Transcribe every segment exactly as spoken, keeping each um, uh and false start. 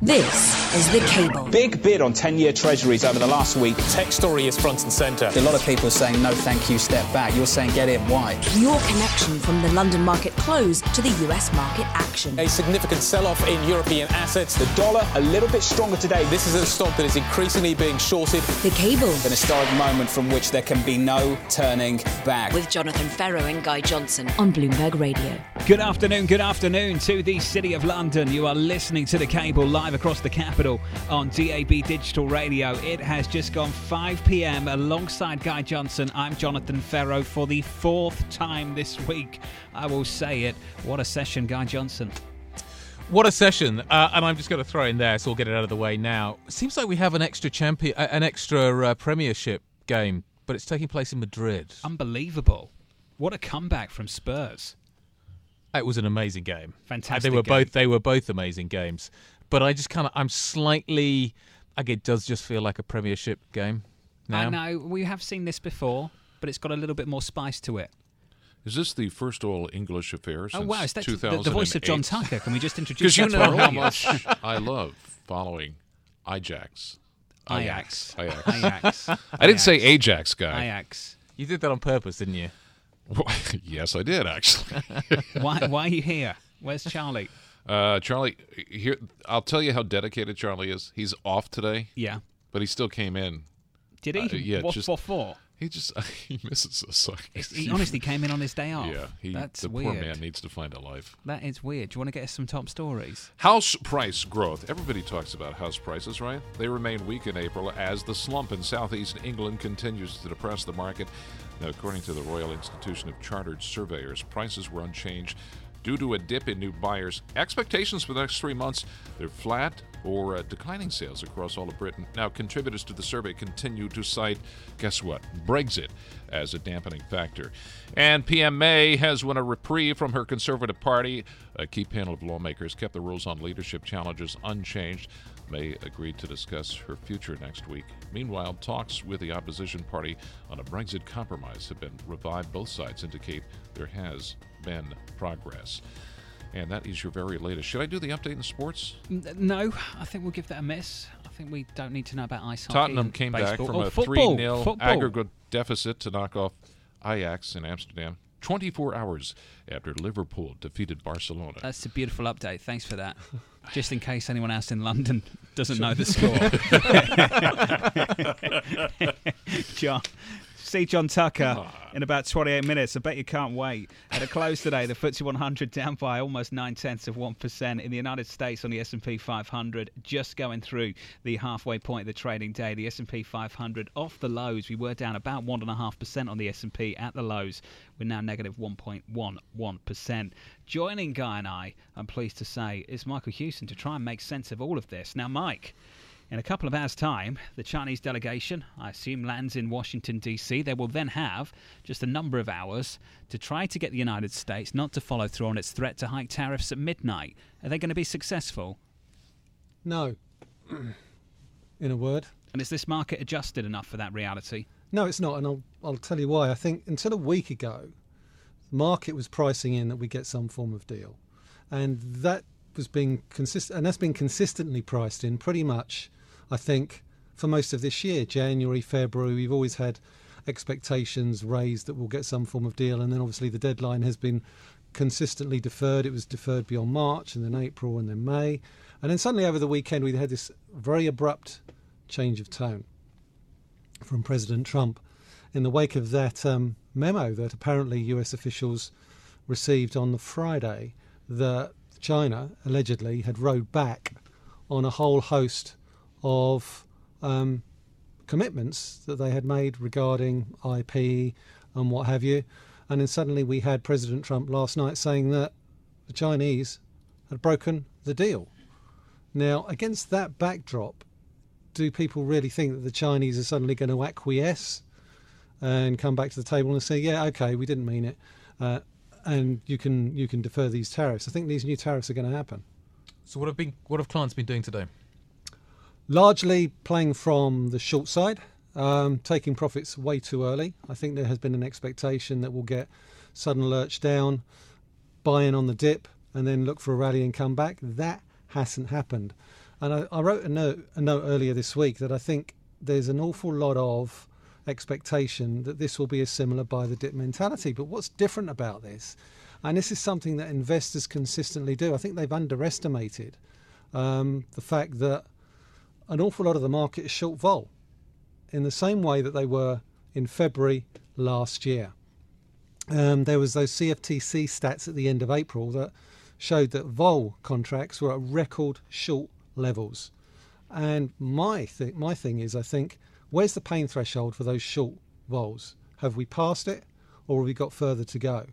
This is The Cable. Big bid on ten-year treasuries over the last week. The tech story is front and centre. A lot of people are saying, no, thank you, step back. You're saying, get in, why? Your connection from the London market close to the U S market action. A significant sell-off in European assets. The dollar a little bit stronger today. This is a stock that is increasingly being shorted. The Cable. An historic moment from which there can be no turning back. With Jonathan Ferro and Guy Johnson on Bloomberg Radio. Good afternoon, good afternoon to the City of London. You are listening to The Cable live across the capital on D A B Digital Radio. It has just gone five p.m. Alongside Guy Johnson, I'm Jonathan Ferro for the fourth time this week. I will say it. What a session, Guy Johnson. What a session. Uh, and I'm just going to throw in there, so we'll get it out of the way now. Seems like we have an extra champion, uh, an extra uh, Premiership game, but it's taking place in Madrid. Unbelievable. What a comeback from Spurs. It was an amazing game. Fantastic. They were game. both. They were both amazing games. But I just kind of, I'm slightly, like it does just feel like a Premiership game now. I know, we have seen this before, but it's got a little bit more spice to it. Is this the first all-English affair since oh, wow, is that two thousand eight? The, the voice of John Tucker, can we just introduce you to our audience? Because you know how much I love following Ajax. Ajax. Ajax. Ajax. I didn't say Ajax, guy. Ajax. You did that on purpose, didn't you? Yes, I did, actually. why, why are you here? Where's Charlie? Uh, Charlie, here I'll tell you how dedicated Charlie is. He's off today. Yeah, but he still came in. Did he? Uh, yeah, what just, what for? He just uh, he misses us. He honestly came in on his day off. Yeah, he, that's the weird. Poor man needs to find a life. That is weird. Do you want to get us some top stories? House price growth. Everybody talks about house prices, right? They remain weak in April as the slump in southeast England continues to depress the market. Now, according to the Royal Institution of Chartered Surveyors, prices were unchanged. Due to a dip in new buyers, expectations for the next three months, they're flat or uh, declining sales across all of Britain. Now, contributors to the survey continue to cite, guess what, Brexit as a dampening factor. And P M May has won a reprieve from her Conservative Party. A key panel of lawmakers kept the rules on leadership challenges unchanged. May agreed to discuss her future next week. Meanwhile, talks with the opposition party on a Brexit compromise have been revived. Both sides indicate there has been progress. And that is your very latest. Should I do the update in sports? No, I think we'll give that a miss. I think we don't need to know about ice hockey. Tottenham came baseball. back from oh, a football. three nil football. aggregate deficit to knock off Ajax in Amsterdam twenty-four hours after Liverpool defeated Barcelona. That's a beautiful update. Thanks for that. Just in case anyone else in London doesn't know the score. John, see John Tucker Aww. in about twenty-eight minutes. I bet you can't wait. At a close today, the F T S E one hundred down by almost nine tenths of one percent. In the United States on the S and P five hundred, just going through the halfway point of the trading day. The S and P five hundred off the lows. We were down about one point five percent on the S and P at the lows. We're now negative one point one one percent. Joining Guy and I, I'm pleased to say, is Michael Hewson to try and make sense of all of this. Now, Mike, in a couple of hours' time, the Chinese delegation, I assume, lands in Washington, D C. They will then have just a number of hours to try to get the United States not to follow through on its threat to hike tariffs at midnight. Are they going to be successful? No, in a word. And is this market adjusted enough for that reality? No, it's not, and I'll, I'll tell you why. I think until a week ago, the market was pricing in that we get some form of deal. And that was being consist- and that's been consistently priced in pretty much, I think, for most of this year. January, February, we've always had expectations raised that we'll get some form of deal. And then obviously the deadline has been consistently deferred. It was deferred beyond March and then April and then May. And then suddenly over the weekend, we had this very abrupt change of tone from President Trump in the wake of that um, memo that apparently U S officials received on the Friday that China allegedly had rowed back on a whole host of um, commitments that they had made regarding I P and what have you. And then suddenly we had President Trump last night saying that the Chinese had broken the deal. Now, against that backdrop, do people really think that the Chinese are suddenly going to acquiesce and come back to the table and say, yeah, okay, we didn't mean it? Uh, And you can you can defer these tariffs. I think these new tariffs are going to happen. So what have been what have clients been doing today? Largely playing from the short side, um, taking profits way too early. I think there has been an expectation that we'll get sudden lurch down, buy in on the dip, and then look for a rally and come back. That hasn't happened. And I, I wrote a note, a note earlier this week that I think there's an awful lot of expectation that this will be a similar buy the dip mentality. But what's different about this? And this is something that investors consistently do. I think they've underestimated um, the fact that an awful lot of the market is short vol in the same way that they were in February last year. Um, there was those C F T C stats at the end of April that showed that vol contracts were at record short levels. And my, th my thing is, I think, where's the pain threshold for those short vols? Have we passed it, or have we got further to go?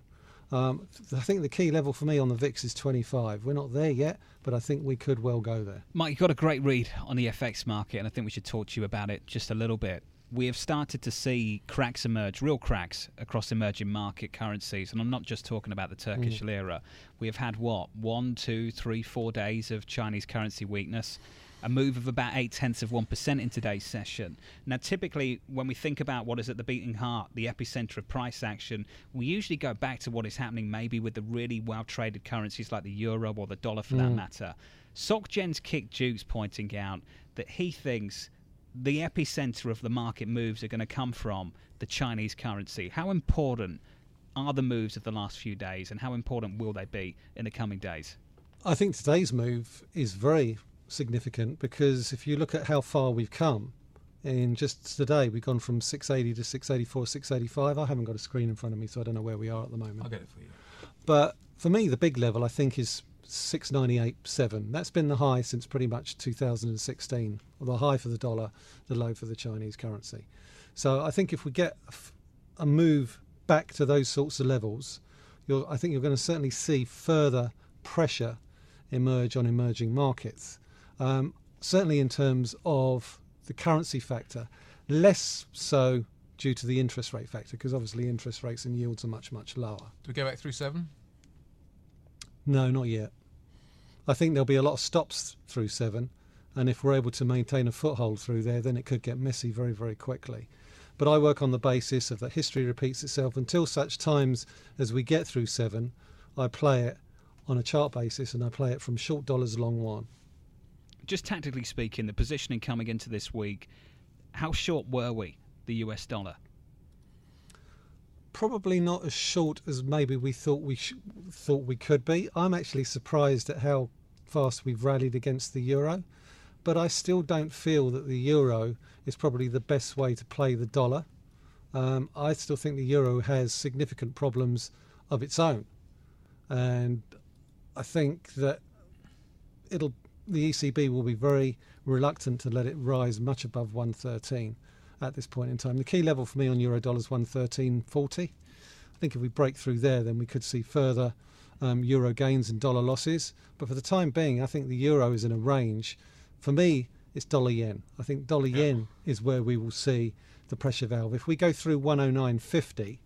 Um, I think the key level for me on the V I X is twenty-five. We're not there yet, but I think we could well go there. Mike, you've got a great read on the F X market, and I think we should talk to you about it just a little bit. We have started to see cracks emerge, real cracks, across emerging market currencies. And I'm not just talking about the Turkish mm. lira. We have had, what, one, two, three, four days of Chinese currency weakness, a move of about eight tenths of one percent in today's session. Now, typically, when we think about what is at the beating heart, the epicenter of price action, we usually go back to what is happening maybe with the really well-traded currencies like the euro or the dollar, for mm. that matter. SocGen's Kick Jukes pointing out that he thinks the epicenter of the market moves are going to come from the Chinese currency. How important are the moves of the last few days, and how important will they be in the coming days? I think today's move is very significant, because if you look at how far we've come in just today, we've gone from six eighty to six eighty-four, six eighty-five. I haven't got a screen in front of me, so I don't know where we are at the moment. I'll get it for you. But for me, the big level, I think, is six ninety-eight seven. That's been the high since pretty much two thousand sixteen, or the high for the dollar, the low for the Chinese currency. So I think if we get a move back to those sorts of levels, you're, I think you're going to certainly see further pressure emerge on emerging markets, um, certainly in terms of the currency factor, less so due to the interest rate factor, because obviously interest rates and yields are much, much lower. Do we go back through seven? No, not yet. I think there'll be a lot of stops through seven, and if we're able to maintain a foothold through there, then it could get messy very, very quickly. But I work on the basis of that history repeats itself until such times as we get through seven. I play it on a chart basis, and I play it from short dollars, long one. Just tactically speaking, the positioning coming into this week, how short were we, the U S dollar? Probably not as short as maybe we thought we sh thought we could be. I'm actually surprised at how fast we've rallied against the euro, but I still don't feel that the euro is probably the best way to play the dollar. Um, I still think the euro has significant problems of its own, and I think that it'll the E C B will be very reluctant to let it rise much above one thirteen. At this point in time. The key level for me on euro dollar is one thirteen forty. I think if we break through there, then we could see further um, euro gains and dollar losses. But for the time being, I think the euro is in a range. For me, it's dollar yen. I think dollar yeah. yen is where we will see the pressure valve. If we go through one oh nine fifty,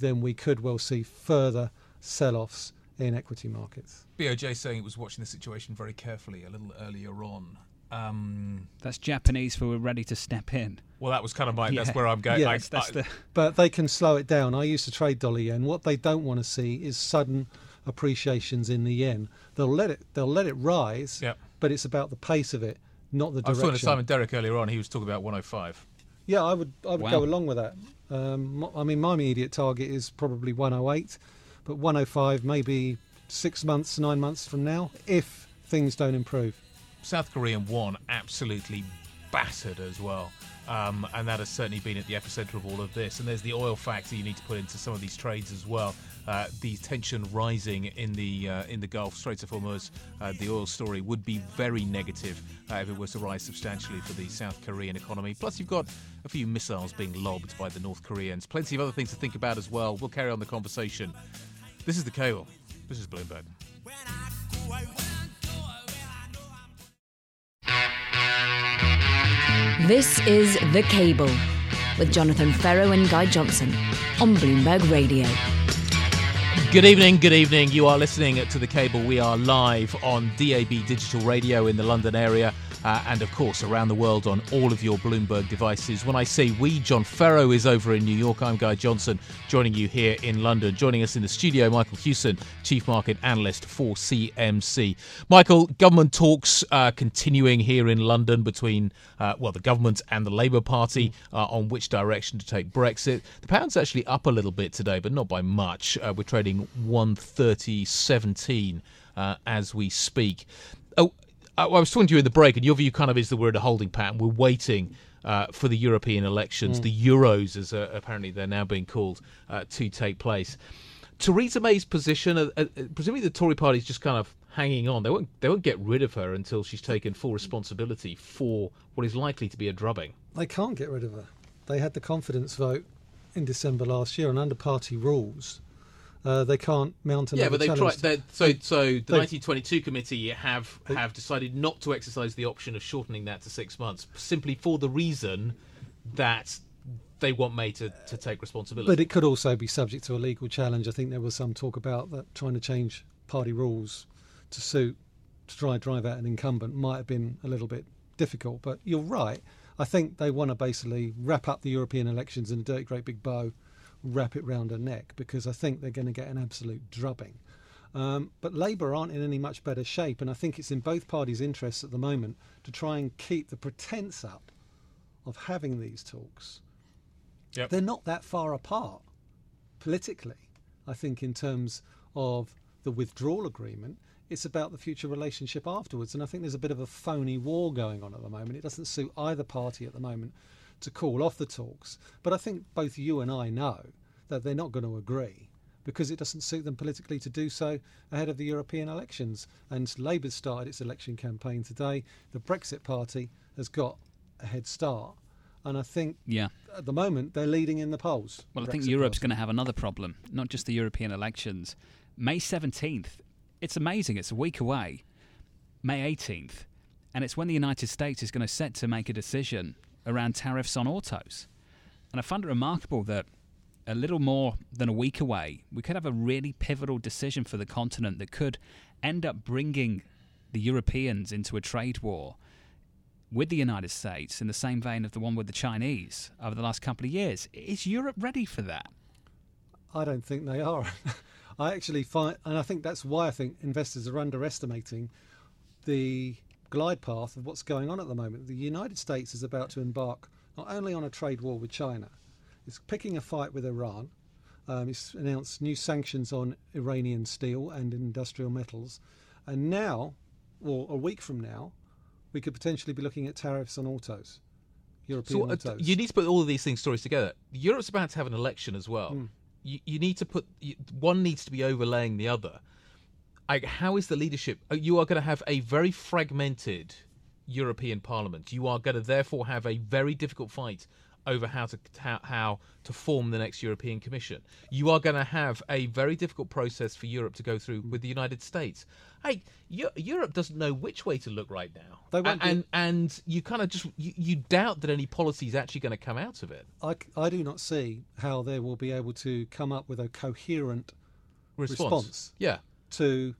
then we could well see further sell-offs in equity markets. B O J saying it was watching the situation very carefully a little earlier on. Um, that's Japanese for we're ready to step in. Well, that was kind of my, yeah. that's where I'm going. Yeah, I, that's, that's I, the but they can slow it down. I used to trade dollar yen. What they don't want to see is sudden appreciations in the yen. They'll let it, they'll let it rise, yep. but it's about the pace of it, not the direction. I was talking to Simon Derrick earlier on. He was talking about one oh five. Yeah, I would, I would wow. go along with that. Um, I mean, my immediate target is probably one oh eight, but one oh five maybe six months, nine months from now, if things don't improve. South Korean won absolutely battered as well, um, and that has certainly been at the epicenter of all of this. And there's the oil factor you need to put into some of these trades as well. Uh, the tension rising in the uh, in the Gulf, Straits of Hormuz, uh, the oil story would be very negative uh, if it was to rise substantially for the South Korean economy. Plus, you've got a few missiles being lobbed by the North Koreans. Plenty of other things to think about as well. We'll carry on the conversation. This is The Cable. This is Bloomberg. When I go, I win. This is The Cable with Jonathan Ferro and Guy Johnson on Bloomberg Radio. Good evening, good evening. You are listening to The Cable. We are live on D A B Digital Radio in the London area uh, and of course around the world on all of your Bloomberg devices. When I say we, John Ferro is over in New York. I'm Guy Johnson, joining you here in London. Joining us in the studio, Michael Hewson, Chief Market Analyst for C M C. Michael, government talks uh, continuing here in London between, uh, well, the government and the Labour Party uh, on which direction to take Brexit. The pound's actually up a little bit today, but not by much. Uh, we're trading one thirty seventeen uh, as we speak. Oh, I was talking to you in the break, and your view kind of is that we're in a holding pattern. We're waiting uh, for the European elections, mm. the Euros, as uh, apparently they're now being called, uh, to take place. Theresa May's position, uh, uh, presumably the Tory party's just kind of hanging on. They won't, they won't get rid of her until she's taken full responsibility for what is likely to be a drubbing. They can't get rid of her. They had the confidence vote in December last year, and under party rules, Uh, they can't mount another challenge. Yeah, but they've tried. So, so the nineteen twenty-two committee have they, have decided not to exercise the option of shortening that to six months, simply for the reason that they want May to, to take responsibility. But it could also be subject to a legal challenge. I think there was some talk about that trying to change party rules to suit to try and drive out an incumbent might have been a little bit difficult. But you're right. I think they want to basically wrap up the European elections in a dirty, great big bow, wrap it round her neck, because I think they're going to get an absolute drubbing. Um, but Labour aren't in any much better shape, and I think it's in both parties' interests at the moment to try and keep the pretense up of having these talks. Yep. They're not that far apart politically, I think, in terms of the withdrawal agreement. It's about the future relationship afterwards, and I think there's a bit of a phony war going on at the moment. It doesn't suit either party at the moment to call off the talks, but I think both you and I know that they're not going to agree because it doesn't suit them politically to do so ahead of the European elections. And Labour started its election campaign today. The Brexit Party has got a head start, and I think yeah. at the moment they're leading in the polls. Well, I think Europe's going to have another problem, not just the European elections. May seventeenth, it's amazing, it's a week away. May eighteenth, and it's when the United States is going to set to make a decision around tariffs on autos. And I find it remarkable that a little more than a week away, we could have a really pivotal decision for the continent that could end up bringing the Europeans into a trade war with the United States in the same vein of the one with the Chinese over the last couple of years. Is Europe ready for that? I don't think they are. I actually find, and I think that's why I think investors are underestimating the glide path of what's going on at the moment. The United States is about to embark not only on a trade war with China, it's picking a fight with Iran. Um, it's announced new sanctions on Iranian steel and industrial metals. And now, or a week from now, we could potentially be looking at tariffs on autos, European so, autos. Uh, you need to put all of these things stories together. Europe's about to have an election as well. Mm. You, you need to put, you, one needs to be overlaying the other. I, how is the leadership? You are going to have a very fragmented European Parliament. You are going to therefore have a very difficult fight over how to how, how to form the next European Commission. You are going to have a very difficult process for Europe to go through with the United States. Hey, you, Europe doesn't know which way to look right now. They won't and, be... and and you kind of just you, you doubt that any policy is actually going to come out of it. I, I do not see how they will be able to come up with a coherent response. response. Yeah. To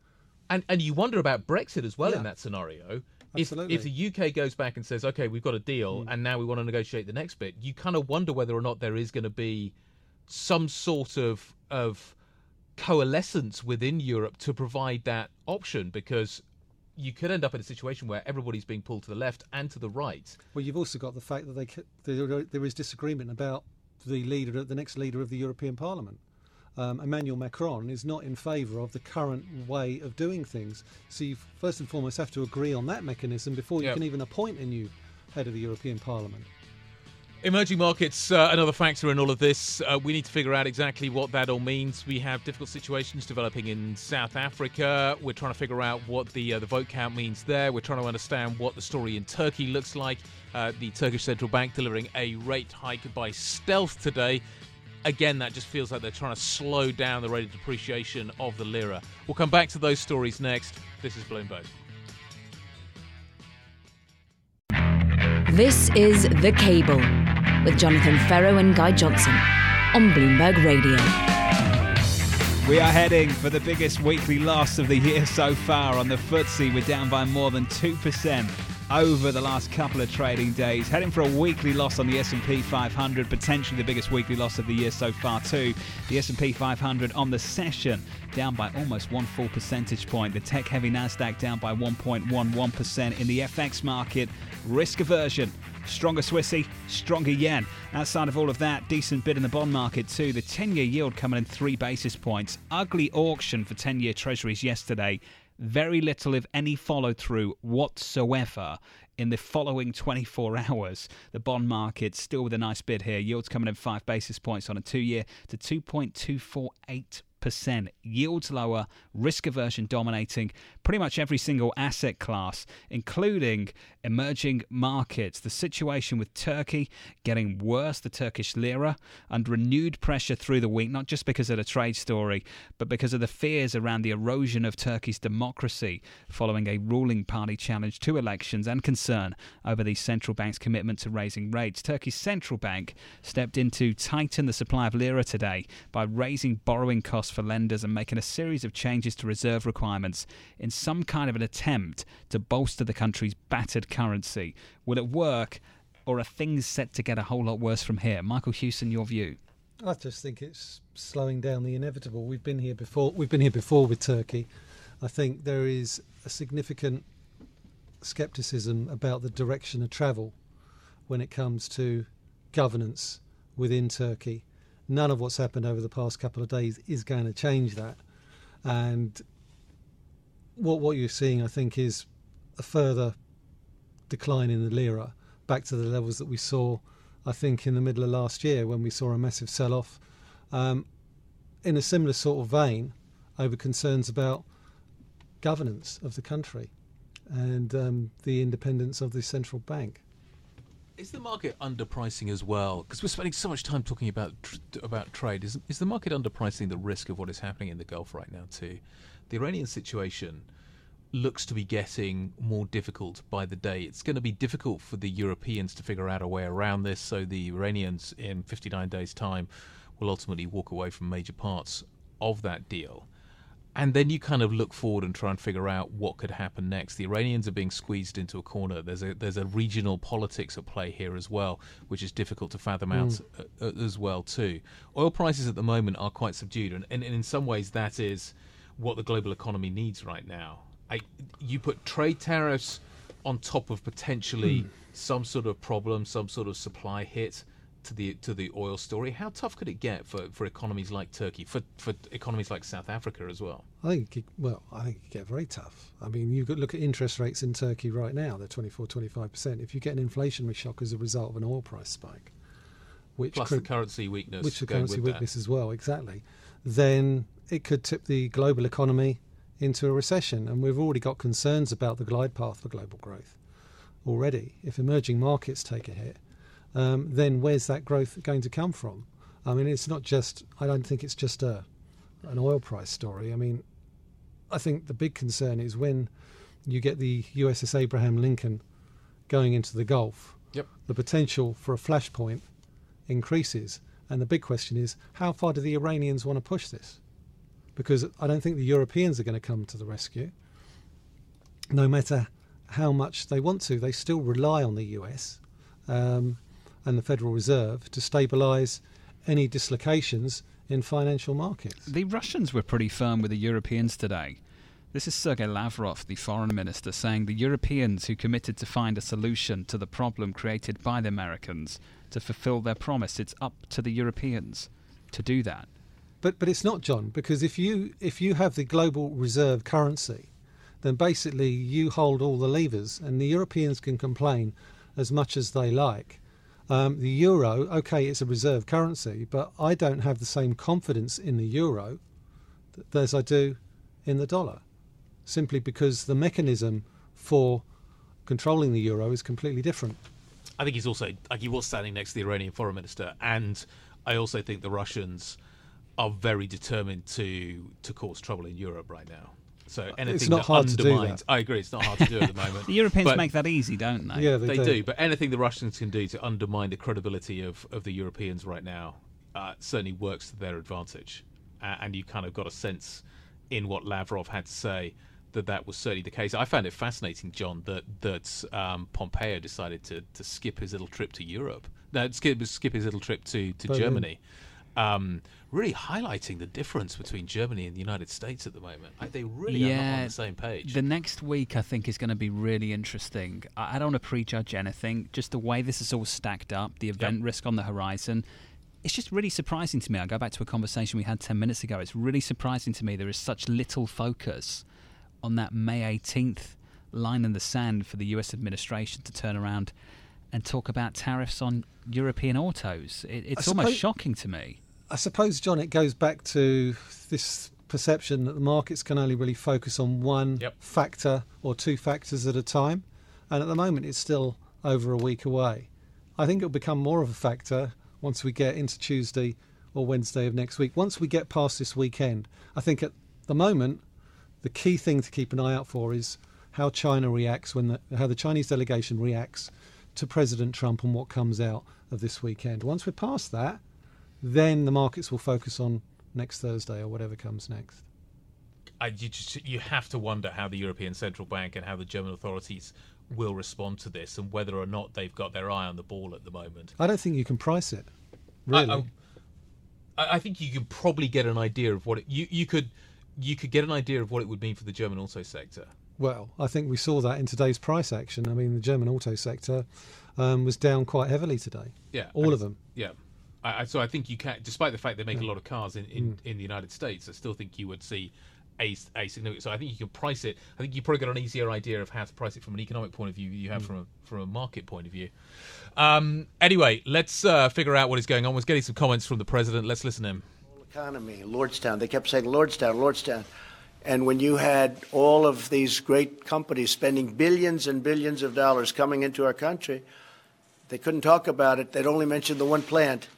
and and you wonder about Brexit as well yeah, in that scenario. Absolutely. If, if the U K goes back and says, okay, we've got a deal, mm. and now we want to negotiate the next bit, you kind of wonder whether or not there is going to be some sort of of coalescence within Europe to provide that option, because you could end up in a situation where everybody's being pulled to the left and to the right. Well, you've also got the fact that they there, there is disagreement about the leader, the next leader of the European Parliament. Um, Emmanuel Macron is not in favour of the current way of doing things. So you first and foremost have to agree on that mechanism before you yep. can even appoint a new head of the European Parliament. Emerging markets, uh, another factor in all of this. Uh, we need to figure out exactly what that all means. We have difficult situations developing in South Africa. We're trying to figure out what the uh, the vote count means there. We're trying to understand what the story in Turkey looks like. Uh, the Turkish Central Bank delivering a rate hike by stealth today. Again, that just feels like they're trying to slow down the rate of depreciation of the lira. We'll come back to those stories next. This is Bloomberg. This is The Cable with Jonathan Ferro and Guy Johnson on Bloomberg Radio. We are heading for the biggest weekly loss of the year so far on the footsie. We're down by more than two percent over the last couple of trading days. Heading for a weekly loss on the S and P five hundred, potentially the biggest weekly loss of the year so far too. The S and P five hundred on the session down by almost one full percentage point. The tech-heavy Nasdaq down by one point one one percent. In the F X market, risk aversion. Stronger Swissy, stronger yen. Outside of all of that, decent bid in the bond market too. The ten-year yield coming in three basis points. Ugly auction for ten-year treasuries yesterday. Very little, if any, follow-through whatsoever in the following twenty-four hours. The bond market still with a nice bid here. Yields coming in five basis points on a two-year to two point two four eight percent. Yields lower, risk aversion dominating pretty much every single asset class, including emerging markets. The situation with Turkey getting worse, the Turkish lira, and renewed pressure through the week, not just because of the trade story, but because of the fears around the erosion of Turkey's democracy following a ruling party challenge to elections and concern over the central bank's commitment to raising rates. Turkey's central bank stepped in to tighten the supply of lira today by raising borrowing costs for lenders and making a series of changes to reserve requirements in some kind of an attempt to bolster the country's battered currency. Will it work, or are things set to get a whole lot worse from here? Michael Hewson, your view? I just think it's slowing down the inevitable. We've been here before. We've been here before with Turkey. I think there is a significant scepticism about the direction of travel when it comes to governance within Turkey. None of what's happened over the past couple of days is going to change that. And what what you're seeing, I think, is a further decline in the lira back to the levels that we saw, I think, in the middle of last year when we saw a massive sell-off. Um, in a similar sort of vein, over concerns about governance of the country and um, the independence of the central bank. Is the market underpricing as well? Because we're spending so much time talking about tr- about trade. Is is the market underpricing the risk of what is happening in the Gulf right now too? The Iranian situation looks to be getting more difficult by the day. It's going to be difficult for the Europeans to figure out a way around this. So the Iranians in fifty-nine days' time will ultimately walk away from major parts of that deal. And then you kind of look forward and try and figure out what could happen next. The Iranians are being squeezed into a corner. There's a there's a regional politics at play here as well, which is difficult to fathom mm. out as well too. Oil prices at the moment are quite subdued, and, and, and in some ways that is what the global economy needs right now. I, you put trade tariffs on top of potentially mm. some sort of problem, some sort of supply hit to the to the oil story. How tough could it get for, for economies like Turkey, for for economies like South Africa as well? I think it, well, I think it could get very tough. I mean, you could look at interest rates in Turkey right now; they're twenty-four, twenty-five percent. If you get an inflationary shock as a result of an oil price spike, which plus cr- the currency weakness, which the currency weakness that. as well, exactly, then it could tip the global economy into a recession. And we've already got concerns about the glide path for global growth already. If emerging markets take a hit, Um, then where's that growth going to come from? I mean, it's not just, I don't think it's just a an oil price story. I mean, I think the big concern is when you get the U S S Abraham Lincoln going into the Gulf, yep. the potential for a flashpoint increases. And the big question is, how far do the Iranians want to push this? Because I don't think the Europeans are going to come to the rescue. No matter how much they want to, they still rely on the U S, um, and the Federal Reserve to stabilise any dislocations in financial markets. The Russians were pretty firm with the Europeans today. This is Sergei Lavrov, the foreign minister, saying the Europeans who committed to find a solution to the problem created by the Americans to fulfil their promise, it's up to the Europeans to do that. But but it's not, John, because if you if you have the global reserve currency, then basically you hold all the levers, and the Europeans can complain as much as they like. Um, the euro, okay, it's a reserve currency, but I don't have the same confidence in the euro th- as I do in the dollar, simply because the mechanism for controlling the euro is completely different. I think he's also, like, he was standing next to the Iranian foreign minister, and I also think the Russians are very determined to to cause trouble in Europe right now. So anything it's not that hard undermines, to do that. I agree, it's not hard to do at the moment. The Europeans but make that easy, don't they? Yeah, they, they do. do. But anything the Russians can do to undermine the credibility of, of the Europeans right now uh, certainly works to their advantage. Uh, and you kind of got a sense in what Lavrov had to say that that was certainly the case. I found it fascinating, John, that that um, Pompeo decided to to skip his little trip to Europe. No, skip skip his little trip to to Berlin. Germany. Um, really highlighting the difference between Germany and the United States at the moment. Like they really yeah, are not on the same page. The next week, I think, is going to be really interesting. I, I don't want to prejudge anything. Just the way this is all stacked up, the event yep. risk on the horizon. It's just really surprising to me. I go back to a conversation we had ten minutes ago. It's really surprising to me there is such little focus on that May eighteenth line in the sand for the U S administration to turn around and talk about tariffs on European autos. It, it's suppose, almost shocking to me. I suppose, John, it goes back to this perception that the markets can only really focus on one yep. factor or two factors at a time. And at the moment, it's still over a week away. I think it'll become more of a factor once we get into Tuesday or Wednesday of next week. Once we get past this weekend, I think at the moment, the key thing to keep an eye out for is how China reacts, when the, how the Chinese delegation reacts to President Trump and what comes out of this weekend. Once we're past that, then the markets will focus on next Thursday or whatever comes next. I, you, just, you have to wonder how the European Central Bank and how the German authorities will respond to this and whether or not they've got their eye on the ball at the moment. I don't think you can price it, really. I, I, I think you can probably get an idea of what it, you you could you could get an idea of what it would mean for the German auto sector. Well, I think we saw that in today's price action. I mean, the German auto sector um, was down quite heavily today. Yeah, all of them. Yeah, I, I, so I think you can, despite the fact they make yeah. a lot of cars in, in, mm. in the United States, I still think you would see a, a significant. So I think you can price it. I think you probably got an easier idea of how to price it from an economic point of view. You have mm. from a, from a market point of view. Um, anyway, let's uh, figure out what is going on. We're getting some comments from the president. Let's listen to him. Economy, Lordstown. They kept saying Lordstown, Lordstown. And when you had all of these great companies spending billions and billions of dollars coming into our country, they couldn't talk about it. They'd only mentioned the one plant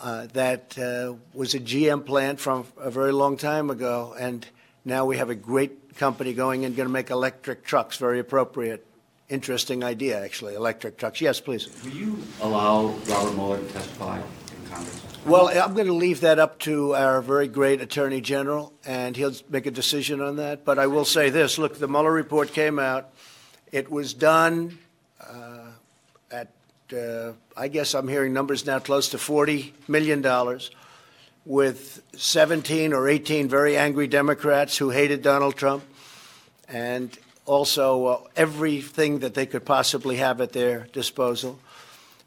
uh, that uh, was a G M plant from a very long time ago. And now we have a great company going in, going to make electric trucks, very appropriate. Interesting idea, actually, electric trucks. Yes, please. Will you allow Robert Mueller to testify in Congress? Well, I'm going to leave that up to our very great Attorney General, and he'll make a decision on that. But I will say this. Look, the Mueller report came out. It was done uh, at, uh, I guess I'm hearing numbers now, close to forty million dollars, with seventeen or eighteen very angry Democrats who hated Donald Trump, and also uh, everything that they could possibly have at their disposal.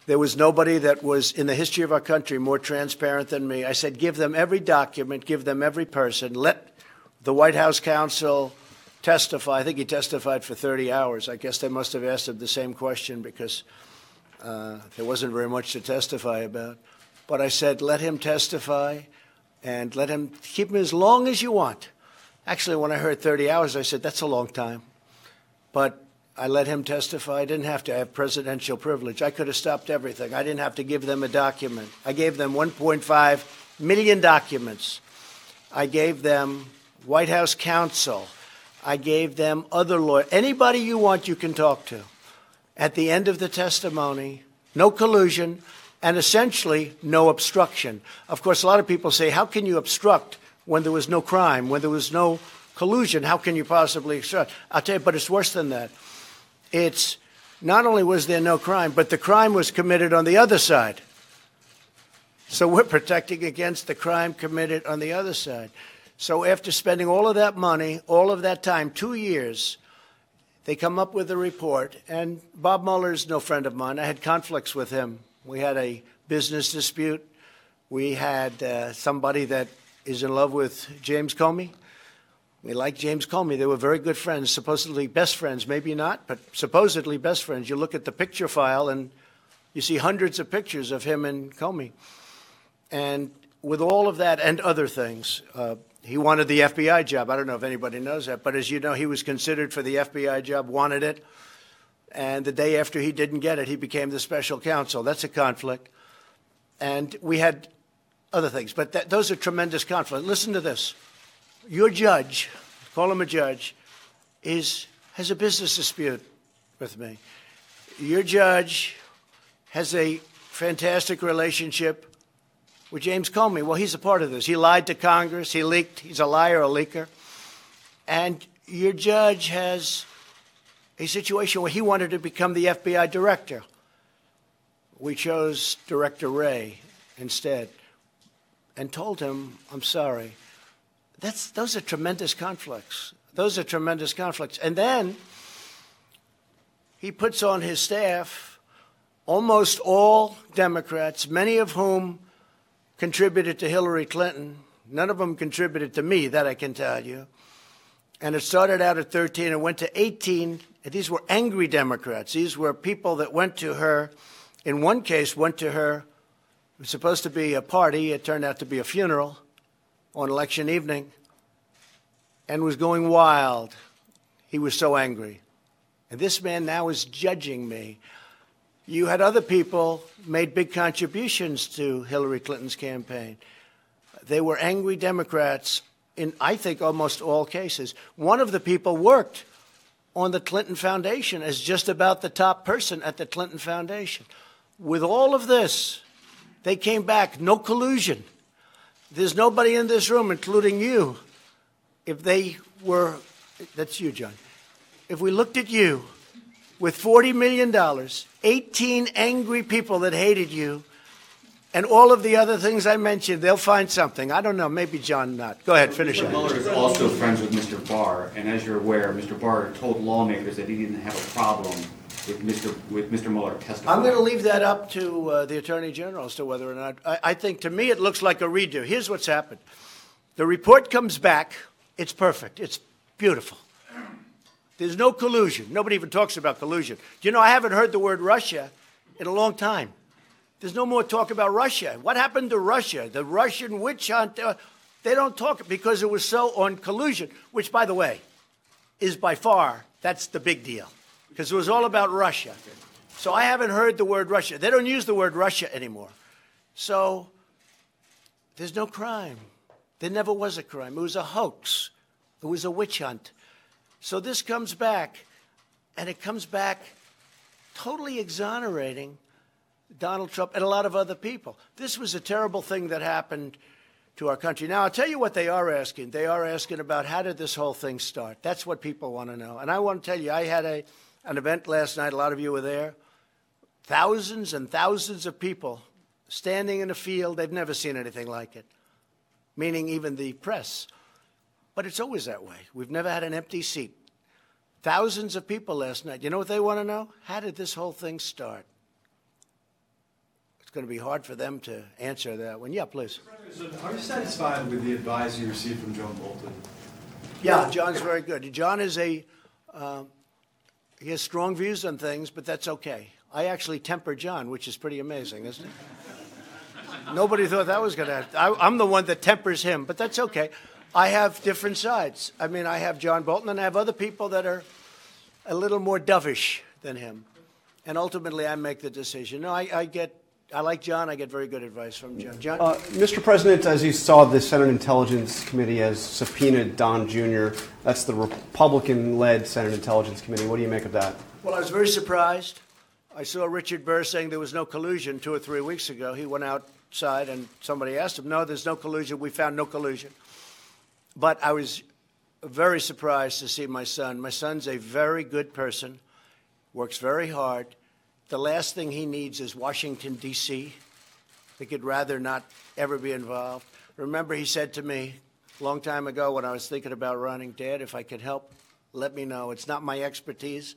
There was nobody that was, in the history of our country, more transparent than me. I said, give them every document, give them every person. Let the White House counsel testify. I think he testified for thirty hours. I guess they must have asked him the same question because uh, there wasn't very much to testify about. But I said, let him testify and let him keep him as long as you want. Actually, when I heard thirty hours, I said, that's a long time. But I let him testify. I didn't have to have presidential privilege. I could have stopped everything. I didn't have to give them a document. I gave them one point five million documents. I gave them White House counsel. I gave them other lawyers. Anybody you want, you can talk to. At the end of the testimony, no collusion and essentially no obstruction. Of course, a lot of people say, how can you obstruct when there was no crime, when there was no collusion? How can you possibly obstruct? I'll tell you, but it's worse than that. It's not only was there no crime, but the crime was committed on the other side. So we're protecting against the crime committed on the other side. So after spending all of that money, all of that time, two years, they come up with a report. And Bob Mueller is no friend of mine. I had conflicts with him. We had a business dispute. We had uh, somebody that is in love with James Comey. We like James Comey. They were very good friends, supposedly best friends, maybe not, but supposedly best friends. You look at the picture file and you see hundreds of pictures of him and Comey. And with all of that and other things, uh, he wanted the F B I job. I don't know if anybody knows that, but as you know, he was considered for the F B I job, wanted it. And the day after he didn't get it, he became the special counsel. That's a conflict. And we had other things, but that, those are tremendous conflicts. Listen to this. Your judge, call him a judge, is has a business dispute with me. Your judge has a fantastic relationship with James Comey. Well, he's a part of this. He lied to Congress. He leaked. He's a liar, a leaker. And your judge has a situation where he wanted to become the F B I director. We chose Director Wray instead and told him, I'm sorry. That's, those are tremendous conflicts. Those are tremendous conflicts. And then he puts on his staff almost all Democrats, many of whom contributed to Hillary Clinton. None of them contributed to me, that I can tell you. And it started out at thirteen and went to eighteen. And these were angry Democrats. These were people that went to her, in one case went to her, it was supposed to be a party, it turned out to be a funeral on election evening, and was going wild. He was so angry. And this man now is judging me. You had other people made big contributions to Hillary Clinton's campaign. They were angry Democrats in, I think, almost all cases. One of the people worked on the Clinton Foundation as just about the top person at the Clinton Foundation. With all of this, they came back, no collusion. There's nobody in this room, including you. If they were, that's you, John. If we looked at you with forty million dollars, eighteen angry people that hated you, and all of the other things I mentioned, they'll find something. I don't know, maybe John not. Go ahead, finish it. Mueller is also friends with Mister Barr, and as you're aware, Mister Barr told lawmakers that he didn't have a problem with Mister with Mister Mueller testifying. I'm going to leave that up to uh, the Attorney General as to whether or not. I, I think, to me, it looks like a redo. Here's what's happened. The report comes back. It's perfect. It's beautiful. There's no collusion. Nobody even talks about collusion. You know, I haven't heard the word Russia in a long time. There's no more talk about Russia. What happened to Russia? The Russian witch hunt? Uh, they don't talk because it was so on collusion, which, by the way, is by far, that's the big deal, because it was all about Russia. So I haven't heard the word Russia. They don't use the word Russia anymore. So there's no crime. There never was a crime. It was a hoax. It was a witch hunt. So this comes back, and it comes back totally exonerating Donald Trump and a lot of other people. This was a terrible thing that happened to our country. Now, I'll tell you what they are asking. They are asking about how did this whole thing start. That's what people want to know. And I want to tell you, I had a, an event last night. A lot of you were there. Thousands and thousands of people standing in a field. They've never seen anything like it, meaning even the press. But it's always that way. We've never had an empty seat. Thousands of people last night. You know what they want to know? How did this whole thing start? It's going to be hard for them to answer that one. Yeah, please. So are you satisfied with the advice you received from John Bolton? Yeah, John's very good. John is a, uh, he has strong views on things, but that's okay. I actually temper John, which is pretty amazing, isn't it? Nobody thought that was going to happen. I, I'm the one that tempers him, but that's okay. I have different sides. I mean, I have John Bolton, and I have other people that are a little more dovish than him. And ultimately, I make the decision. No, I, I get, I like John. I get very good advice from John. John? Uh, Mister President, as you saw, the Senate Intelligence Committee has subpoenaed Don Junior That's the Republican-led Senate Intelligence Committee. What do you make of that? Well, I was very surprised. I saw Richard Burr saying there was no collusion two or three weeks ago. He went outside, and somebody asked him, no, there's no collusion. We found no collusion. But I was very surprised to see my son. My son's a very good person, works very hard. The last thing he needs is Washington, D C He could rather not ever be involved. Remember, he said to me a long time ago when I was thinking about running, Dad, if I could help, let me know. It's not my expertise.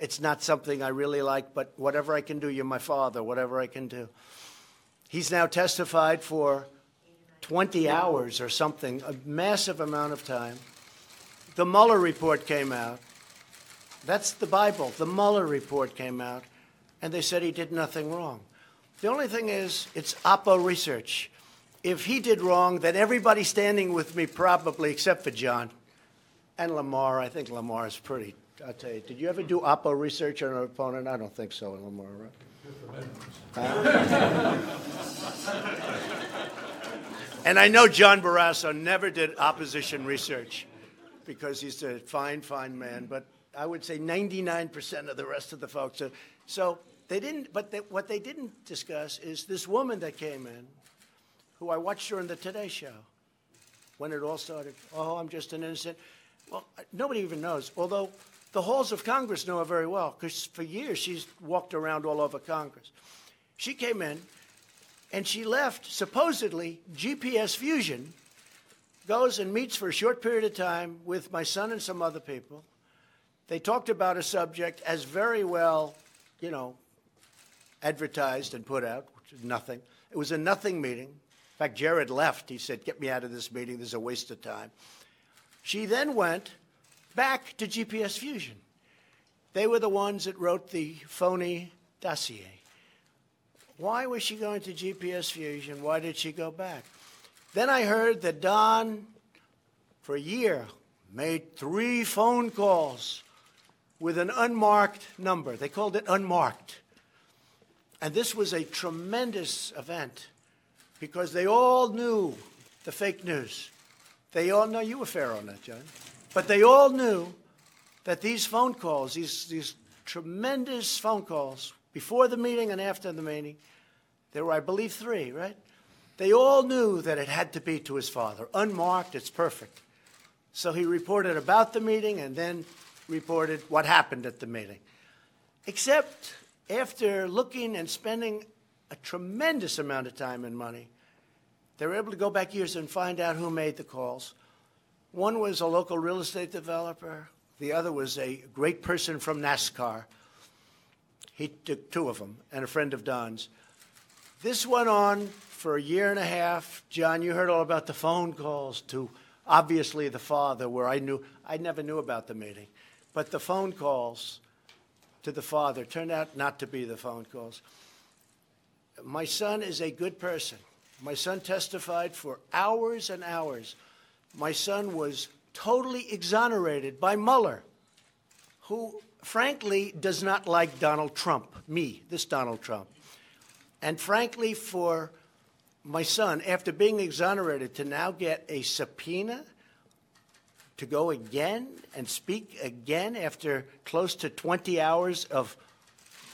It's not something I really like, but whatever I can do, you're my father, whatever I can do. He's now testified for twenty hours or something, a massive amount of time. The Mueller report came out. That's the Bible. The Mueller report came out, and they said he did nothing wrong. The only thing is, it's oppo research. If he did wrong, then everybody standing with me probably, except for John and Lamar. I think Lamar is pretty, I'll tell you. Did you ever do oppo research on an opponent? I don't think so, Lamar, right? Uh, And I know John Barrasso never did opposition research because he's a fine, fine man. But I would say ninety-nine percent of the rest of the folks. Are, so they didn't. But they, what they didn't discuss is this woman that came in, who I watched her on the Today Show when it all started. Oh, I'm just an innocent. Well, nobody even knows, although the halls of Congress know her very well, because for years she's walked around all over Congress. She came in, and she left, supposedly, G P S Fusion, goes and meets for a short period of time with my son and some other people. They talked about a subject as very well, you know, advertised and put out, which is nothing. It was a nothing meeting. In fact, Jared left. He said, get me out of this meeting. This is a waste of time. She then went back to G P S Fusion. They were the ones that wrote the phony dossier. Why was she going to G P S Fusion? Why did she go back? Then I heard that Don, for a year, made three phone calls with an unmarked number. They called it unmarked. And this was a tremendous event because they all knew the fake news. They all know you were fair on that, John. But they all knew that these phone calls, these, these tremendous phone calls, before the meeting and after the meeting, there were, I believe, three, right? They all knew that it had to be to his father. Unmarked, it's perfect. So he reported about the meeting and then reported what happened at the meeting. Except after looking and spending a tremendous amount of time and money, they were able to go back years and find out who made the calls. One was a local real estate developer. The other was a great person from NASCAR. He took two of them, and a friend of Don's. This went on for a year and a half. John, you heard all about the phone calls to, obviously, the father, where I knew, I never knew about the meeting. But the phone calls to the father turned out not to be the phone calls. My son is a good person. My son testified for hours and hours. My son was totally exonerated by Mueller, who, frankly, does not like Donald Trump, me, this Donald Trump. And frankly, for my son, after being exonerated, to now get a subpoena to go again and speak again after close to twenty hours of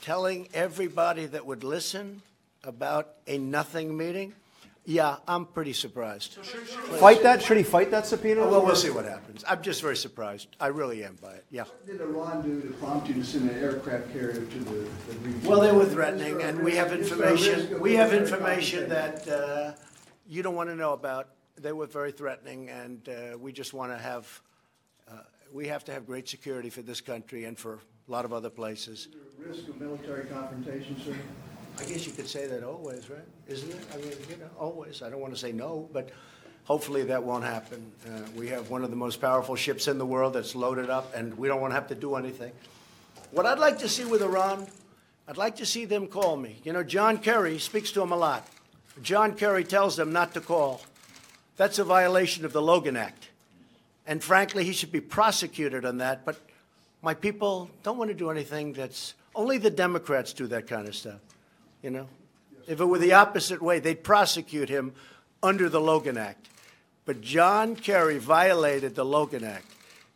telling everybody that would listen about a nothing meeting, yeah, I'm pretty surprised. Fight that? Should he fight that subpoena? Oh, well, we'll see what happens. I'm just very surprised. I really am by it. Yeah. What did Iran do to prompt you to send an aircraft carrier to the, the region? Well, they were threatening, and we have information. We have information that uh, you don't want to know about. They were very threatening, and uh, we just want to have. Uh, we have to have great security for this country and for a lot of other places. Is there a risk of military confrontation, sir? I guess you could say that always, right? Isn't it? I mean, you know, always. I don't want to say no, but hopefully that won't happen. Uh, we have one of the most powerful ships in the world that's loaded up, and we don't want to have to do anything. What I'd like to see with Iran, I'd like to see them call me. You know, John Kerry speaks to them a lot. John Kerry tells them not to call. That's a violation of the Logan Act. And frankly, he should be prosecuted on that, but my people don't want to do anything that's... Only the Democrats do that kind of stuff. You know, if it were the opposite way, they'd prosecute him under the Logan Act. But John Kerry violated the Logan Act.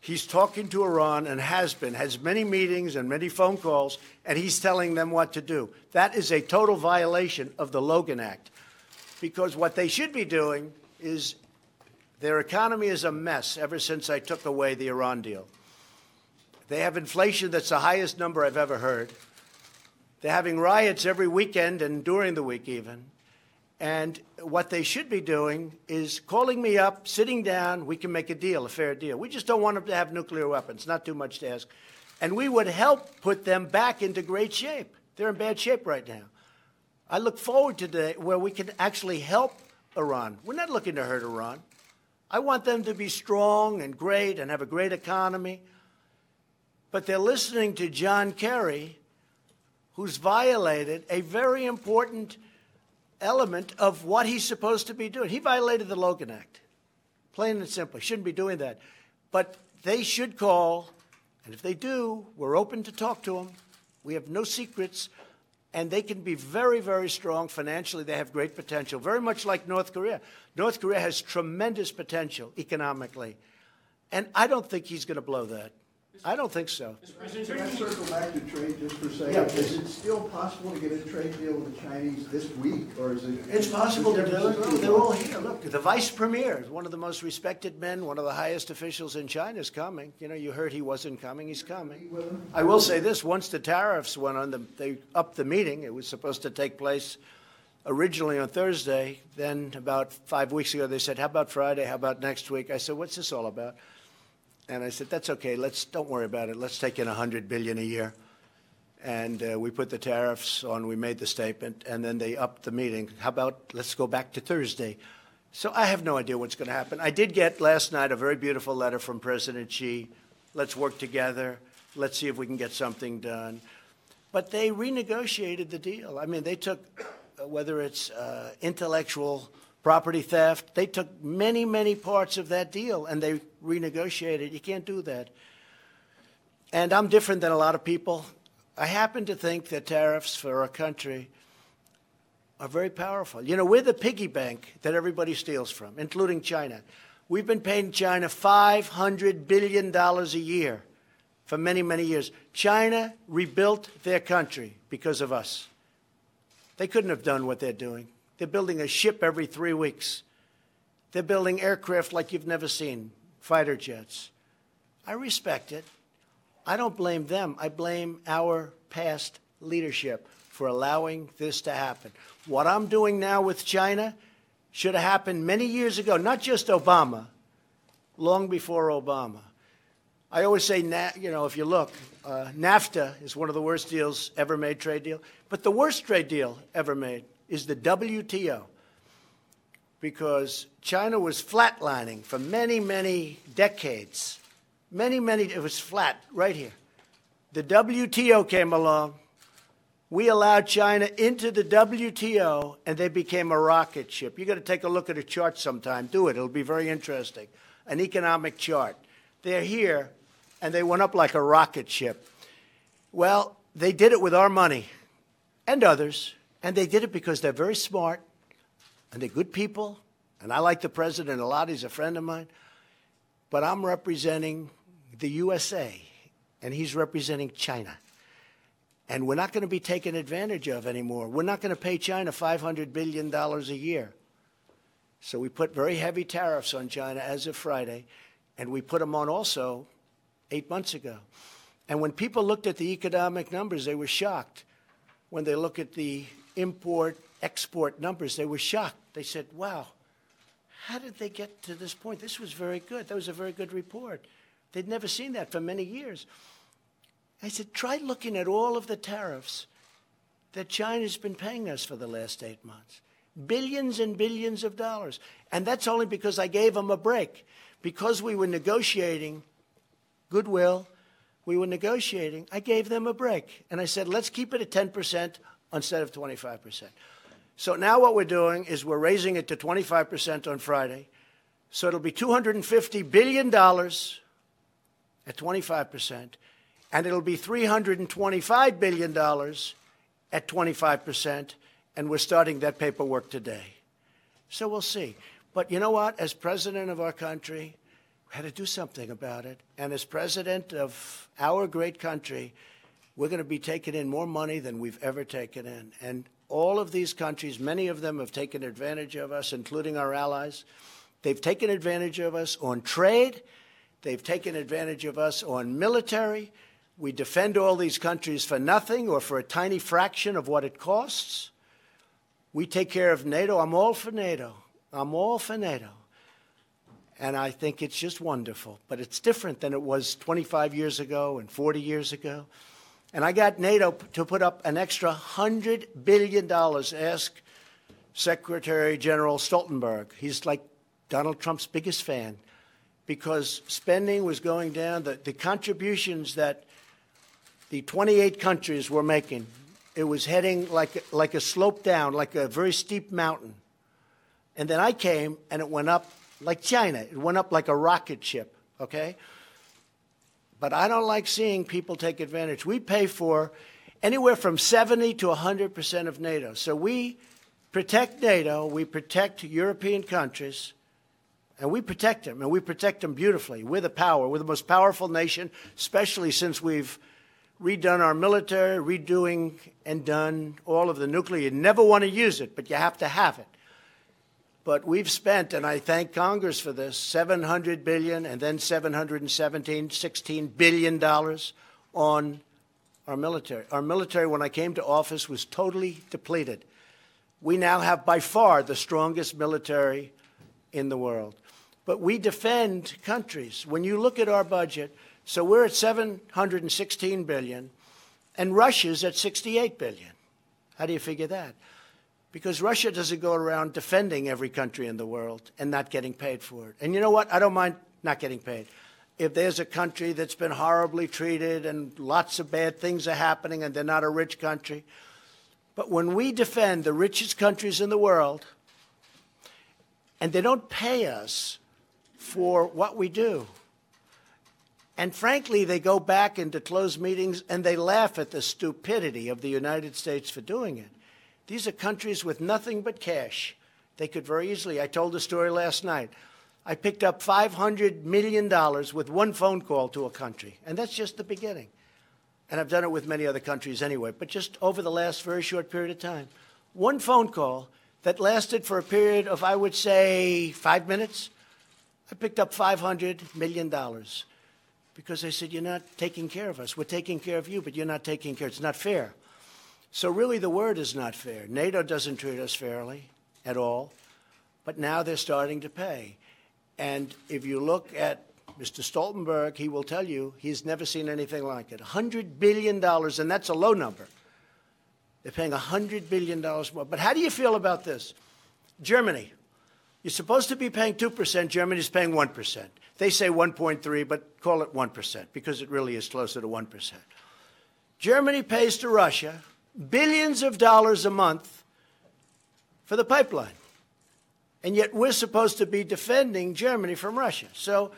He's talking to Iran and has been, has many meetings and many phone calls, and he's telling them what to do. That is a total violation of the Logan Act, because what they should be doing is their economy is a mess ever since I took away the Iran deal. They have inflation that's the highest number I've ever heard. They're having riots every weekend and during the week even. And what they should be doing is calling me up, sitting down, we can make a deal, a fair deal. We just don't want them to have nuclear weapons, not too much to ask. And we would help put them back into great shape. They're in bad shape right now. I look forward to the day where we can actually help Iran. We're not looking to hurt Iran. I want them to be strong and great and have a great economy. But they're listening to John Kerry, who's violated a very important element of what he's supposed to be doing. He violated the Logan Act, plain and simple. He shouldn't be doing that. But they should call, and if they do, we're open to talk to them. We have no secrets, and they can be very, very strong financially. They have great potential, very much like North Korea. North Korea has tremendous potential economically, and I don't think he's going to blow that. I don't think so. Can I circle back to trade just for a second? Yeah. Is it still possible to get a trade deal with the Chinese this week, or is it? It's possible to do it. They're all here. Look, the vice premier, one of the most respected men, one of the highest officials in China, is coming. You know, you heard he wasn't coming. He's coming. I will say this: once the tariffs went on, the, they upped the meeting. It was supposed to take place originally on Thursday. Then about five weeks ago, they said, "How about Friday? How about next week?" I said, "What's this all about?" And I said, that's okay. Let's don't worry about it. Let's take in one hundred billion dollars a year. And uh, we put the tariffs on. We made the statement. And then they upped the meeting. How about let's go back to Thursday? So I have no idea what's going to happen. I did get last night a very beautiful letter from President Xi. Let's work together. Let's see if we can get something done. But they renegotiated the deal. I mean, they took, whether it's uh, intellectual property theft, they took many, many parts of that deal, and they renegotiated. You can't do that. And I'm different than a lot of people. I happen to think that tariffs for our country are very powerful. You know, we're the piggy bank that everybody steals from, including China. We've been paying China five hundred billion dollars a year for many, many years. China rebuilt their country because of us. They couldn't have done what they're doing. They're building a ship every three weeks. They're building aircraft like you've never seen, fighter jets. I respect it. I don't blame them. I blame our past leadership for allowing this to happen. What I'm doing now with China should have happened many years ago, not just Obama, long before Obama. I always say, you know, if you look, uh, NAFTA is one of the worst deals ever made, trade deal, but the worst trade deal ever made is the W T O, because China was flatlining for many, many decades. Many, many, it was flat right here. The W T O came along. We allowed China into the W T O, and they became a rocket ship. You've got to take a look at a chart sometime. Do it. It'll be very interesting, an economic chart. They're here, and they went up like a rocket ship. Well, they did it with our money and others. And they did it because they're very smart, and they're good people, and I like the president a lot. He's a friend of mine. But I'm representing the U S A, and he's representing China. And we're not going to be taken advantage of anymore. We're not going to pay China five hundred billion dollars a year. So we put very heavy tariffs on China as of Friday, and we put them on also eight months ago. And when people looked at the economic numbers, they were shocked. When they look at the import-export numbers, they were shocked. They said, wow, how did they get to this point? This was very good. That was a very good report. They'd never seen that for many years. I said, try looking at all of the tariffs that China's been paying us for the last eight months. Billions and billions of dollars. And that's only because I gave them a break. Because we were negotiating goodwill, we were negotiating, I gave them a break. And I said, let's keep it at ten percent. Instead of twenty-five percent. So now what we're doing is we're raising it to twenty-five percent on Friday. So it'll be two hundred fifty billion dollars at twenty-five percent, and it'll be three hundred twenty-five billion dollars at twenty-five percent, and we're starting that paperwork today. So we'll see. But you know what? As president of our country, we had to do something about it. And as president of our great country, we're going to be taking in more money than we've ever taken in. And all of these countries, many of them have taken advantage of us, including our allies. They've taken advantage of us on trade. They've taken advantage of us on military. We defend all these countries for nothing or for a tiny fraction of what it costs. We take care of NATO. I'm all for NATO. I'm all for NATO. And I think it's just wonderful. But it's different than it was twenty-five years ago and forty years ago. And I got NATO to put up an extra one hundred billion dollars. Ask Secretary General Stoltenberg. He's like Donald Trump's biggest fan, because spending was going down. The, the contributions that the twenty-eight countries were making, it was heading like, like a slope down, like a very steep mountain. And then I came, and it went up like China. It went up like a rocket ship, okay? But I don't like seeing people take advantage. We pay for anywhere from seventy to one hundred percent of NATO. So we protect NATO. We protect European countries. And we protect them, and we protect them beautifully. We're the power. We're the most powerful nation, especially since we've redone our military, redoing and done all of the nuclear. You never want to use it, but you have to have it. But we've spent, and I thank Congress for this, seven hundred billion dollars and then seven hundred seventeen, sixteen billion dollars on our military. Our military, when I came to office, was totally depleted. We now have by far the strongest military in the world. But we defend countries. When you look at our budget, so we're at seven hundred sixteen billion dollars, and Russia's at sixty-eight billion dollars. How do you figure that? Because Russia doesn't go around defending every country in the world and not getting paid for it. And you know what? I don't mind not getting paid. If there's a country that's been horribly treated and lots of bad things are happening and they're not a rich country. But when we defend the richest countries in the world, and they don't pay us for what we do. And frankly, they go back into closed meetings and they laugh at the stupidity of the United States for doing it. These are countries with nothing but cash. They could very easily. I told a story last night. I picked up five hundred million dollars with one phone call to a country, and that's just the beginning. And I've done it with many other countries anyway, but just over the last very short period of time. One phone call that lasted for a period of, I would say, five minutes. I picked up five hundred million dollars because I said, you're not taking care of us. We're taking care of you, but you're not taking care. It's not fair. So really, the word is not fair. NATO doesn't treat us fairly at all, but now they're starting to pay. And if you look at Mister Stoltenberg, he will tell you he's never seen anything like it. one hundred billion dollars, and that's a low number. They're paying one hundred billion dollars more. But how do you feel about this? Germany. You're supposed to be paying two percent. Germany's paying one percent. They say one point three, but call it one percent because it really is closer to one percent. Germany pays to Russia billions of dollars a month for the pipeline. And yet we're supposed to be defending Germany from Russia. So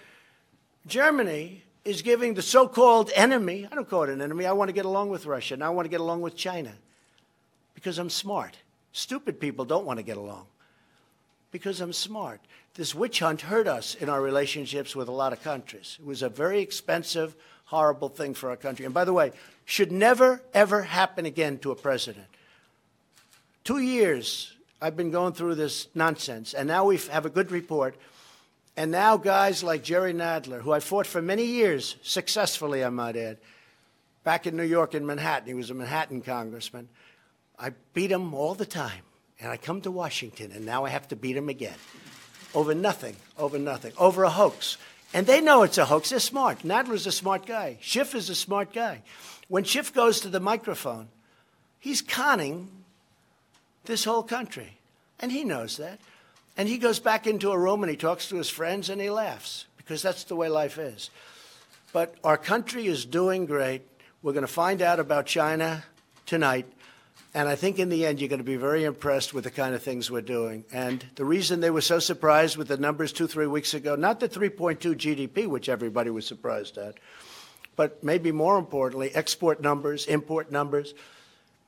Germany is giving the so-called enemy, I don't call it an enemy, I want to get along with Russia, and I want to get along with China because I'm smart. Stupid people don't want to get along because I'm smart. This witch hunt hurt us in our relationships with a lot of countries. It was a very expensive, horrible thing for our country. And by the way, should never, ever happen again to a president. Two years I've been going through this nonsense, and now we have a good report. And now guys like Jerry Nadler, who I fought for many years, successfully I might add, back in New York in Manhattan, he was a Manhattan congressman. I beat him all the time, and I come to Washington, and now I have to beat him again. Over nothing, over nothing, over a hoax. And they know it's a hoax. They're smart. Nadler's a smart guy. Schiff is a smart guy. When Schiff goes to the microphone, he's conning this whole country, and he knows that. And he goes back into a room and he talks to his friends and he laughs because that's the way life is. But our country is doing great. We're going to find out about China tonight. And I think in the end, you're going to be very impressed with the kind of things we're doing. And the reason they were so surprised with the numbers two, three weeks ago, not the three point two G D P, which everybody was surprised at, but maybe more importantly, export numbers, import numbers,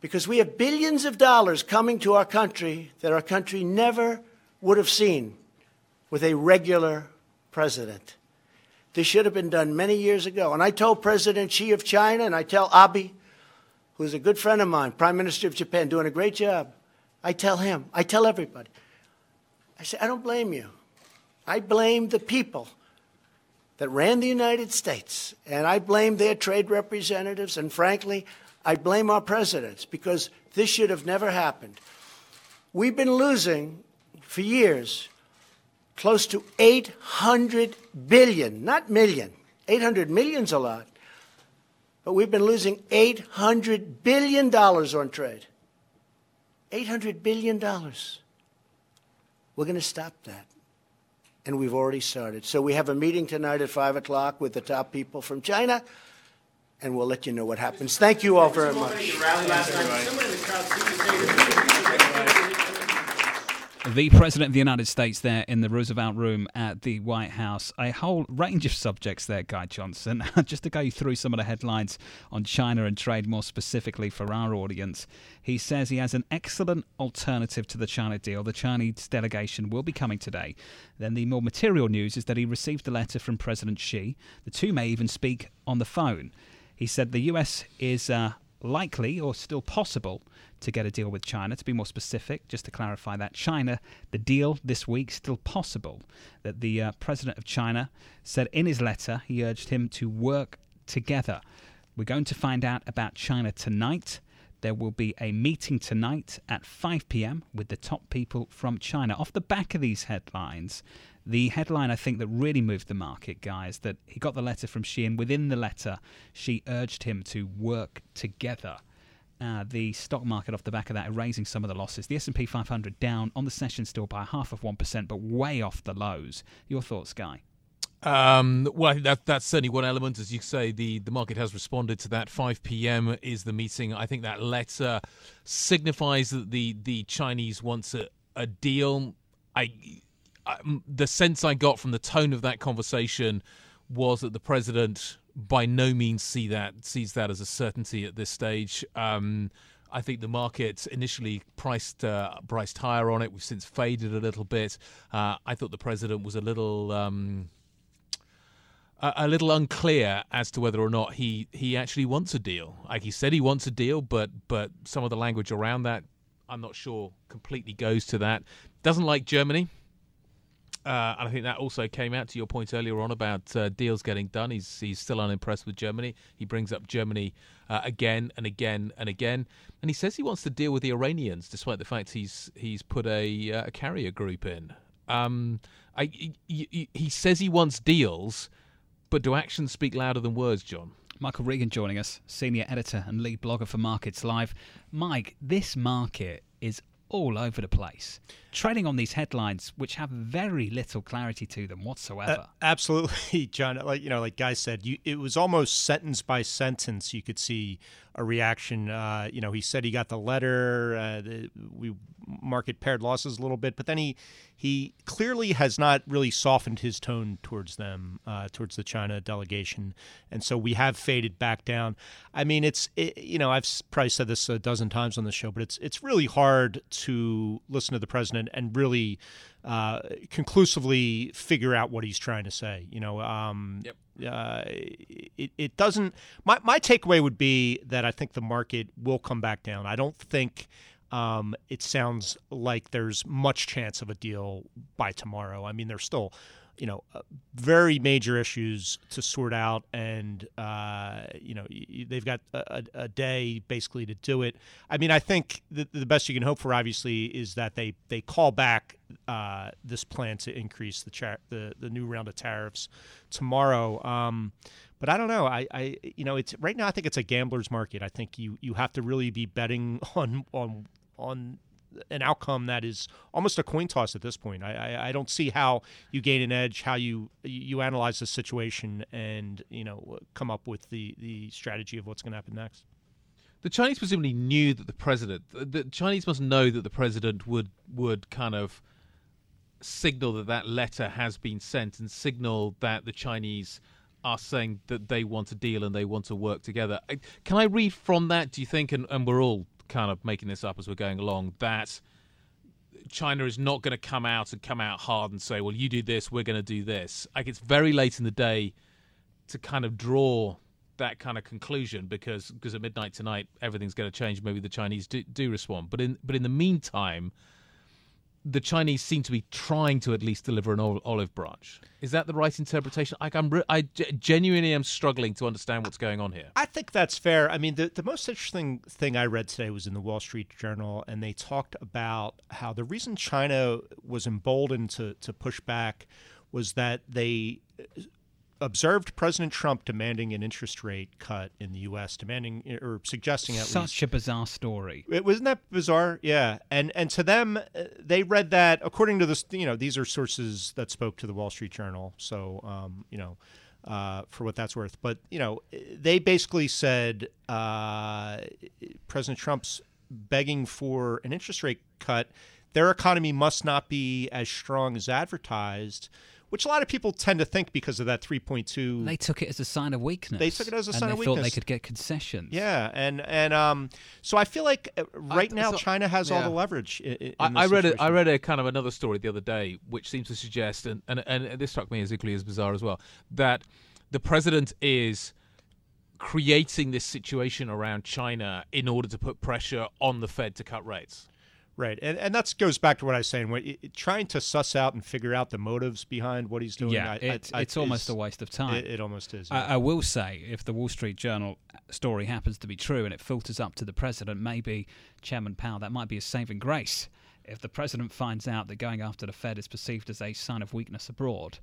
because we have billions of dollars coming to our country that our country never would have seen with a regular president. This should have been done many years ago. And I told President Xi of China, and I tell Abe, who's a good friend of mine, Prime Minister of Japan, doing a great job. I tell him. I tell everybody. I say, I don't blame you. I blame the people that ran the United States. And I blame their trade representatives. And frankly, I blame our presidents because this should have never happened. We've been losing for years, close to eight hundred billion, not million. eight hundred million's a lot. But we've been losing eight hundred billion dollars on trade. eight hundred billion dollars. We're going to stop that. And we've already started. So we have a meeting tonight at five o'clock with the top people from China, and we'll let you know what happens. Thank you all very much. The President of the United States there in the Roosevelt Room at the White House. A whole range of subjects there, Guy Johnson. Just to go through some of the headlines on China and trade more specifically for our audience. He says he has an excellent alternative to the China deal. The Chinese delegation will be coming today. Then the more material news is that he received a letter from President Xi. The two may even speak on the phone. He said the U S is uh, likely or still possible to get a deal with China. To be more specific, just to clarify that, China, the deal this week, still possible. That the uh, president of China said in his letter, he urged him to work together. We're going to find out about China tonight. There will be a meeting tonight at five p.m. with the top people from China. Off the back of these headlines, the headline I think that really moved the market, guys, that he got the letter from Xi, and within the letter, she urged him to work together. Uh, the stock market off the back of that erasing some of the losses. The S and P five hundred down on the session still by half of one percent, but way off the lows. Your thoughts, Guy? Um, well, I think that, that's certainly one element. As you say, the, the market has responded to that. five p.m. is the meeting. I think that letter signifies that the, the Chinese wants a, a deal. I, I, the sense I got from the tone of that conversation was that the president by no means see that sees that as a certainty at this stage. Um, I think the market initially priced uh, priced higher on it. We've since faded a little bit. Uh, I thought the president was a little um, a, a little unclear as to whether or not he, he actually wants a deal. Like he said, he wants a deal, but but some of the language around that, I'm not sure completely goes to that. Doesn't like Germany. Uh, and I think that also came out to your point earlier on about uh, deals getting done. He's he's still unimpressed with Germany. He brings up Germany uh, again and again and again, and he says he wants to deal with the Iranians, despite the fact he's he's put a, uh, a carrier group in. Um, I he, he says he wants deals, but do actions speak louder than words, John? Michael Regan joining us, senior editor and lead blogger for Markets Live. Mike, this market is all over the place, trading on these headlines which have very little clarity to them whatsoever. Uh, absolutely, John. Like you know, like Guy said, you, it was almost sentence by sentence. You could see a reaction. Uh, you know, he said he got the letter. Uh, the, we market paired losses a little bit, but then he he clearly has not really softened his tone towards them, uh, towards the China delegation, and so we have faded back down. I mean, it's it, you know, I've probably said this a dozen times on the show, but it's it's really hard to to listen to the president and really uh, conclusively figure out what he's trying to say. You know, um, yep. uh, it, it doesn't – my my takeaway would be that I think the market will come back down. I don't think um, it sounds like there's much chance of a deal by tomorrow. I mean, there's still – you know, very major issues to sort out, and uh, you know they've got a, a day basically to do it. I mean, I think the, the best you can hope for, obviously, is that they they call back uh, this plan to increase the, char- the the new round of tariffs tomorrow. Um, but I don't know. I, I you know it's right now. I think it's a gambler's market. I think you you have to really be betting on on on. an outcome that is almost a coin toss at this point. I, I, I don't see how you gain an edge, how you you analyze the situation and, you know, come up with the, the strategy of what's going to happen next. The Chinese presumably knew that the president, the Chinese must know that the president would, would kind of signal that that letter has been sent and signal that the Chinese are saying that they want a deal and they want to work together. Can I read from that, do you think, and, and we're all kind of making this up as we're going along, that China is not going to come out and come out hard and say, well, you do this, we're going to do this. Like, it's very late in the day to kind of draw that kind of conclusion because because at midnight tonight, everything's going to change. Maybe the Chinese do, do respond. But in but in the meantime, the Chinese seem to be trying to at least deliver an olive branch. Is that the right interpretation? Like I'm re- I g- genuinely am struggling to understand what's going on here. I think that's fair. I mean, the, the most interesting thing I read today was in the Wall Street Journal, and they talked about how the reason China was emboldened to, to push back was that they observed President Trump demanding an interest rate cut in the U S, demanding or suggesting at Such least. Such a bizarre story. It wasn't that bizarre, yeah. And and to them, they read that according to this, you know, these are sources that spoke to the Wall Street Journal. So, um, you know, uh, for what that's worth, but you know, they basically said uh, President Trump's begging for an interest rate cut. their economy must not be as strong as advertised, which a lot of people tend to think because of that three point two. They took it as a sign of weakness. They took it as a sign of weakness. And they thought they could get concessions. Yeah, and and um, so I feel like right I, now so, China has yeah. all the leverage. In, in I, I read a, I read a kind of another story the other day, which seems to suggest, and, and, and this struck me as equally as bizarre as well, that the president is creating this situation around China in order to put pressure on the Fed to cut rates. Right, and and that goes back to what I was saying. What, it, trying to suss out and figure out the motives behind what he's doing. Yeah, I, it, I, I, it's almost a waste of time. It, it almost is. Yeah. I, I will say, if the Wall Street Journal story happens to be true and it filters up to the president, maybe Chairman Powell, that might be a saving grace. If the president finds out that going after the Fed is perceived as a sign of weakness abroad,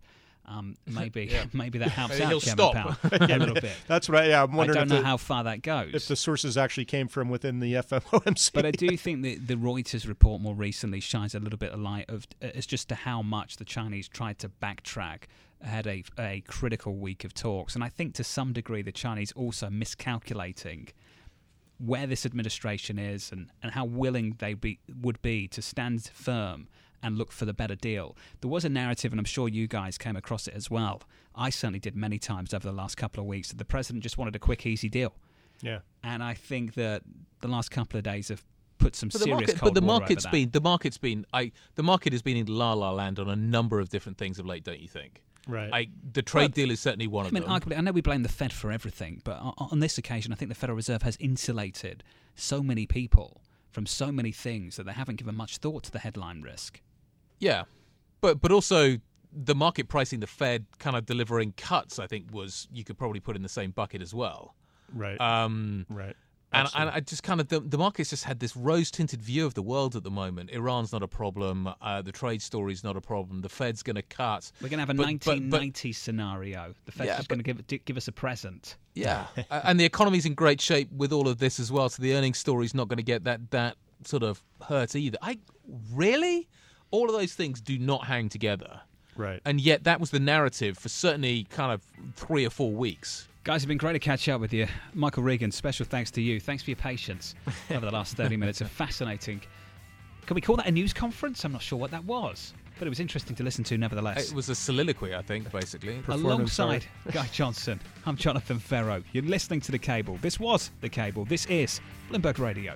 Um, maybe yeah. maybe that helps maybe out Chairman Powell yeah, a little bit. That's right. Yeah, I'm wondering I don't know the, how far that goes. If the sources actually came from within the F O M C. But I do think that the Reuters report more recently shines a little bit of light of as just to how much the Chinese tried to backtrack ahead of a, a critical week of talks. And I think to some degree the Chinese also miscalculating where this administration is and, and how willing they be would be to stand firm and look for the better deal. There was a narrative, and I'm sure you guys came across it as well. I certainly did many times over the last couple of weeks, that the president just wanted a quick, easy deal. Yeah. And I think that the last couple of days have put some but serious market, cold but the water market's over that. been the market's been I the market has been in la la land on a number of different things of late, don't you think? Right. I, the trade well, deal is certainly one I of mean, them. Arguably, I know we blame the Fed for everything, but on, on this occasion, I think the Federal Reserve has insulated so many people from so many things that they haven't given much thought to the headline risk. Yeah, but but also the market pricing the Fed kind of delivering cuts, I think, was you could probably put in the same bucket as well. Right. Um, right. And, and I just kind of the, the market's just had this rose-tinted view of the world at the moment. Iran's not a problem. Uh, the trade story's not a problem. The Fed's going to cut. We're going to have a but, nineteen nineties scenario. The Fed's yeah, just going to give give us a present. Yeah, and the economy's in great shape with all of this as well. So the earnings story's not going to get that that sort of hurt either. I really. All of those things do not hang together. Right. And yet that was the narrative for certainly kind of three or four weeks. Guys, it's been great to catch up with you. Michael Regan, special thanks to you. Thanks for your patience over the last thirty minutes. A fascinating... Can we call that a news conference? I'm not sure what that was. But it was interesting to listen to, nevertheless. It was a soliloquy, I think, basically. Alongside Guy Johnson, I'm Jonathan Ferro. You're listening to The Cable. This was The Cable. This is Bloomberg Radio.